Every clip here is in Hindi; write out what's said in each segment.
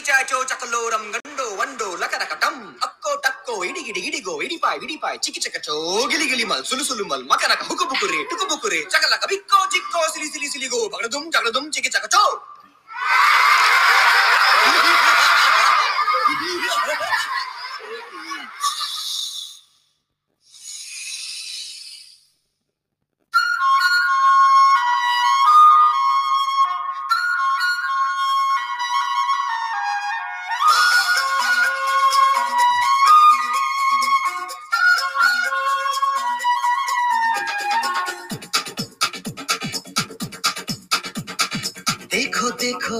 चीचाचो चकलोरम गंडो वंडो लकरकटम अक्को टक्को इडी गिडी गिडीगो इडी पाई चिकी चकचो गिली गिली मल सुलु सुलु मल मकरक हुकुबुकुरे टुकुबुकुरे चकलक बिक्को चिक्को सिली सिली सिली गो बगड़दुम चिकी चकचो। देखो देखो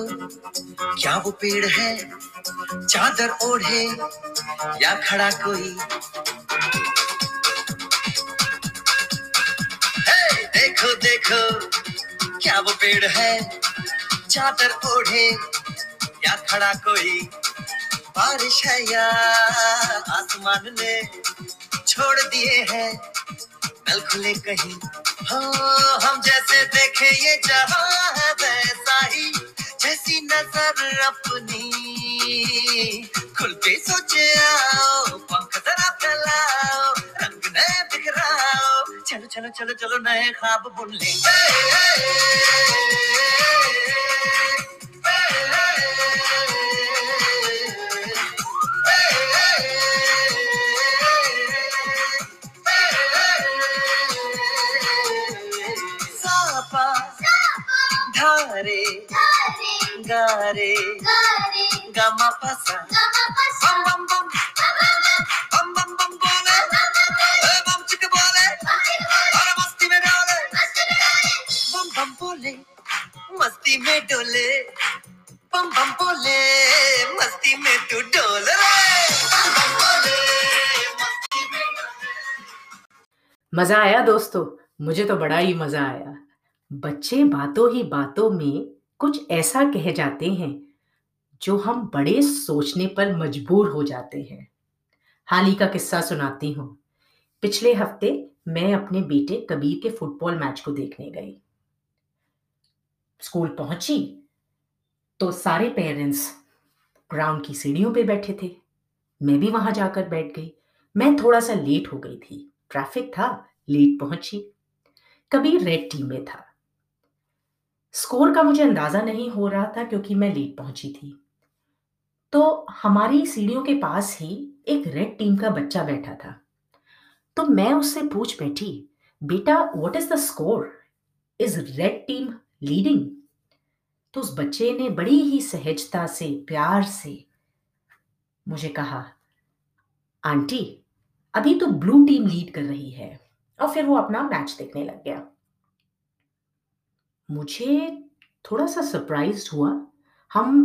क्या वो पेड़ है चादर ओढ़े या खड़ा कोई। देखो देखो क्या वो पेड़ है चादर ओढ़े या खड़ा कोई। बारिश है या आसमान ने छोड़ दिए हैं नल खुले कहीं। हो हम जैसे देखे ये जहां है वैसा ही जैसी नजर अपनी। खुल के सोचे आओ पंख जरा फैलाओ रंग नए बिखराओ। चलो चलो चलो चलो नए ख्वाब बुन ले। रे गा रे गा मा पा सा बम बम बम बम बम बम बोले ए बम चिक बोले अरे मस्ती में डोले बम बम बोले मस्ती में डोले बम बम बोले मस्ती में तू डोले बम बम बोले मस्ती में डोले। मजा आया दोस्तों, मुझे तो बड़ा ही मजा आया। बच्चे बातों ही बातों में कुछ ऐसा कह जाते हैं जो हम बड़े सोचने पर मजबूर हो जाते हैं। हाल ही का किस्सा सुनाती हूँ। पिछले हफ्ते मैं अपने बेटे कबीर के फुटबॉल मैच को देखने गई। स्कूल पहुंची तो सारे पेरेंट्स ग्राउंड की सीढ़ियों पे बैठे थे। मैं भी वहां जाकर बैठ गई। मैं थोड़ा सा लेट हो गई थी, ट्रैफिक था, लेट पहुंची। कबीर रेड टीम में था। स्कोर का मुझे अंदाजा नहीं हो रहा था क्योंकि मैं लेट पहुंची थी। तो हमारी सीढ़ियों के पास ही एक रेड टीम का बच्चा बैठा था। तो मैं उससे पूछ बैठी, बेटा what is the score, is red team leading? तो उस बच्चे ने बड़ी ही सहजता से प्यार से मुझे कहा, आंटी अभी तो ब्लू टीम लीड कर रही है। और फिर वो अपना मैच देखने लग गया। मुझे थोड़ा सा सरप्राइज हुआ। हम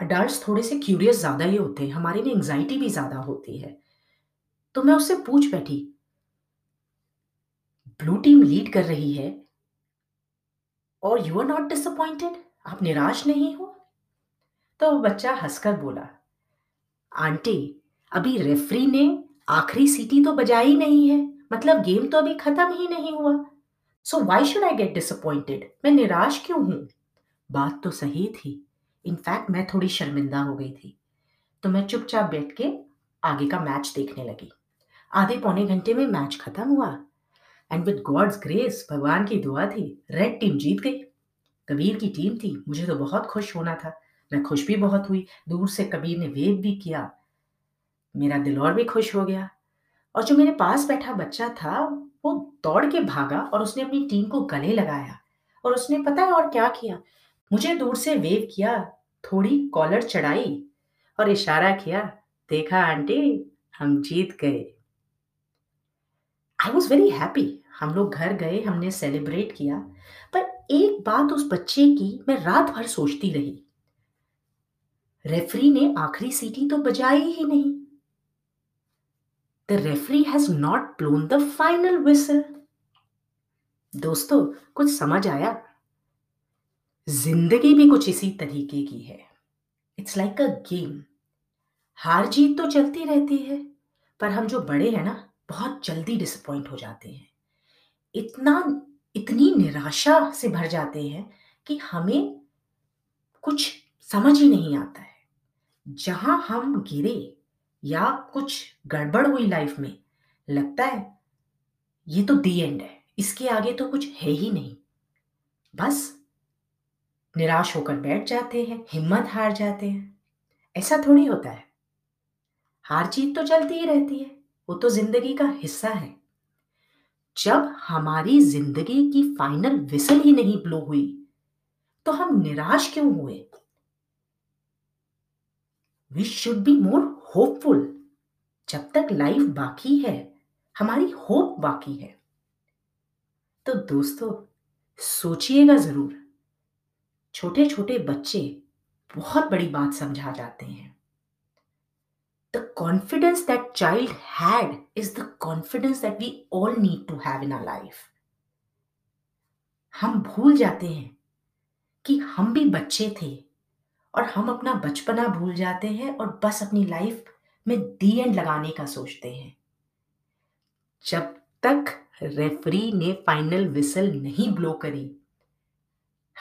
अडल्ट्स थोड़े से क्यूरियस ज़्यादा ही होते हैं, हमारे लिए एंग्जाइटी भी ज़्यादा होती है। तो मैं उससे पूछ बैठी, ब्लू टीम लीड कर रही है और यू आर नॉट डिसअपॉइंटेड, आप निराश नहीं हो? तो बच्चा हंसकर बोला, आंटी अभी रेफरी ने आखिरी सीटी तो बजाई नहीं है, मतलब गेम तो अभी खत्म ही नहीं हुआ। So why should I get disappointed, मैं निराश क्यों हूं? बात तो सही थी। इनफैक्ट मैं थोड़ी शर्मिंदा हो गई थी। तो मैं चुपचाप बैठ के आगे का मैच देखने लगी। आधे पौने घंटे में मैच खत्म हुआ एंड विद गॉड्स ग्रेस, भगवान की दुआ थी, रेड टीम जीत गई। कबीर की टीम थी। मुझे तो बहुत खुश होना था। मैं खुश भी बहुत हुई। दूर से कबीर ने वेव भी किया। मेरा दिल और भी खुश हो गया। और जो मेरे पास बैठा बच्चा था वो दौड़ के भागा और उसने अपनी टीम को गले लगाया। और उसने पता है और क्या किया, मुझे दूर से वेव किया, थोड़ी कॉलर चढ़ाई और इशारा किया, देखा आंटी हम जीत गए। I was very happy. हम लोग घर गए, हमने सेलिब्रेट किया। पर एक बात उस बच्चे की मैं रात भर सोचती रही, रेफरी ने आखिरी सीटी तो बजाई ही नहीं। The referee has not blown the final whistle. दोस्तों कुछ समझ आया? जिंदगी भी कुछ इसी तरीके की है। It's like a game. हार जीत तो चलती रहती है, पर हम जो बड़े हैं ना बहुत जल्दी डिसअपॉइंट हो जाते हैं। इतनी निराशा से भर जाते हैं कि हमें कुछ समझ ही नहीं आता है। जहां हम गिरे या कुछ गड़बड़ हुई लाइफ में, लगता है ये तो दी एंड है, इसके आगे तो कुछ है ही नहीं, बस निराश होकर बैठ जाते हैं, हिम्मत हार जाते हैं। ऐसा थोड़ी होता है, हार जीत तो चलती ही रहती है, वो तो जिंदगी का हिस्सा है। जब हमारी जिंदगी की फाइनल विसल ही नहीं ब्लो हुई तो हम निराश क्यों हुए? We should be more hopeful. जब तक लाइफ बाकी है, हमारी होप बाकी है। तो दोस्तों, सोचिएगा जरूर, छोटे छोटे बच्चे बहुत बड़ी बात समझा जाते हैं। The confidence that child had is the confidence that we all need to have in our life. हम भूल जाते हैं कि हम भी बच्चे थे और हम अपना बचपना भूल जाते हैं और बस अपनी लाइफ में दी एंड लगाने का सोचते हैं। जब तक रेफरी ने फाइनल विसल नहीं ब्लो करी,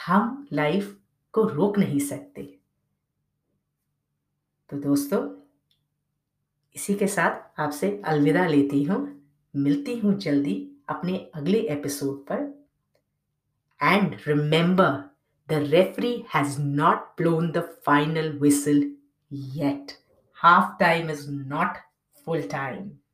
हम लाइफ को रोक नहीं सकते। तो दोस्तों, इसी के साथ आपसे अलविदा लेती हूँ। मिलती हूँ जल्दी अपने अगले एपिसोड पर। And remember, the referee has not blown the final whistle yet. Half time is not full time.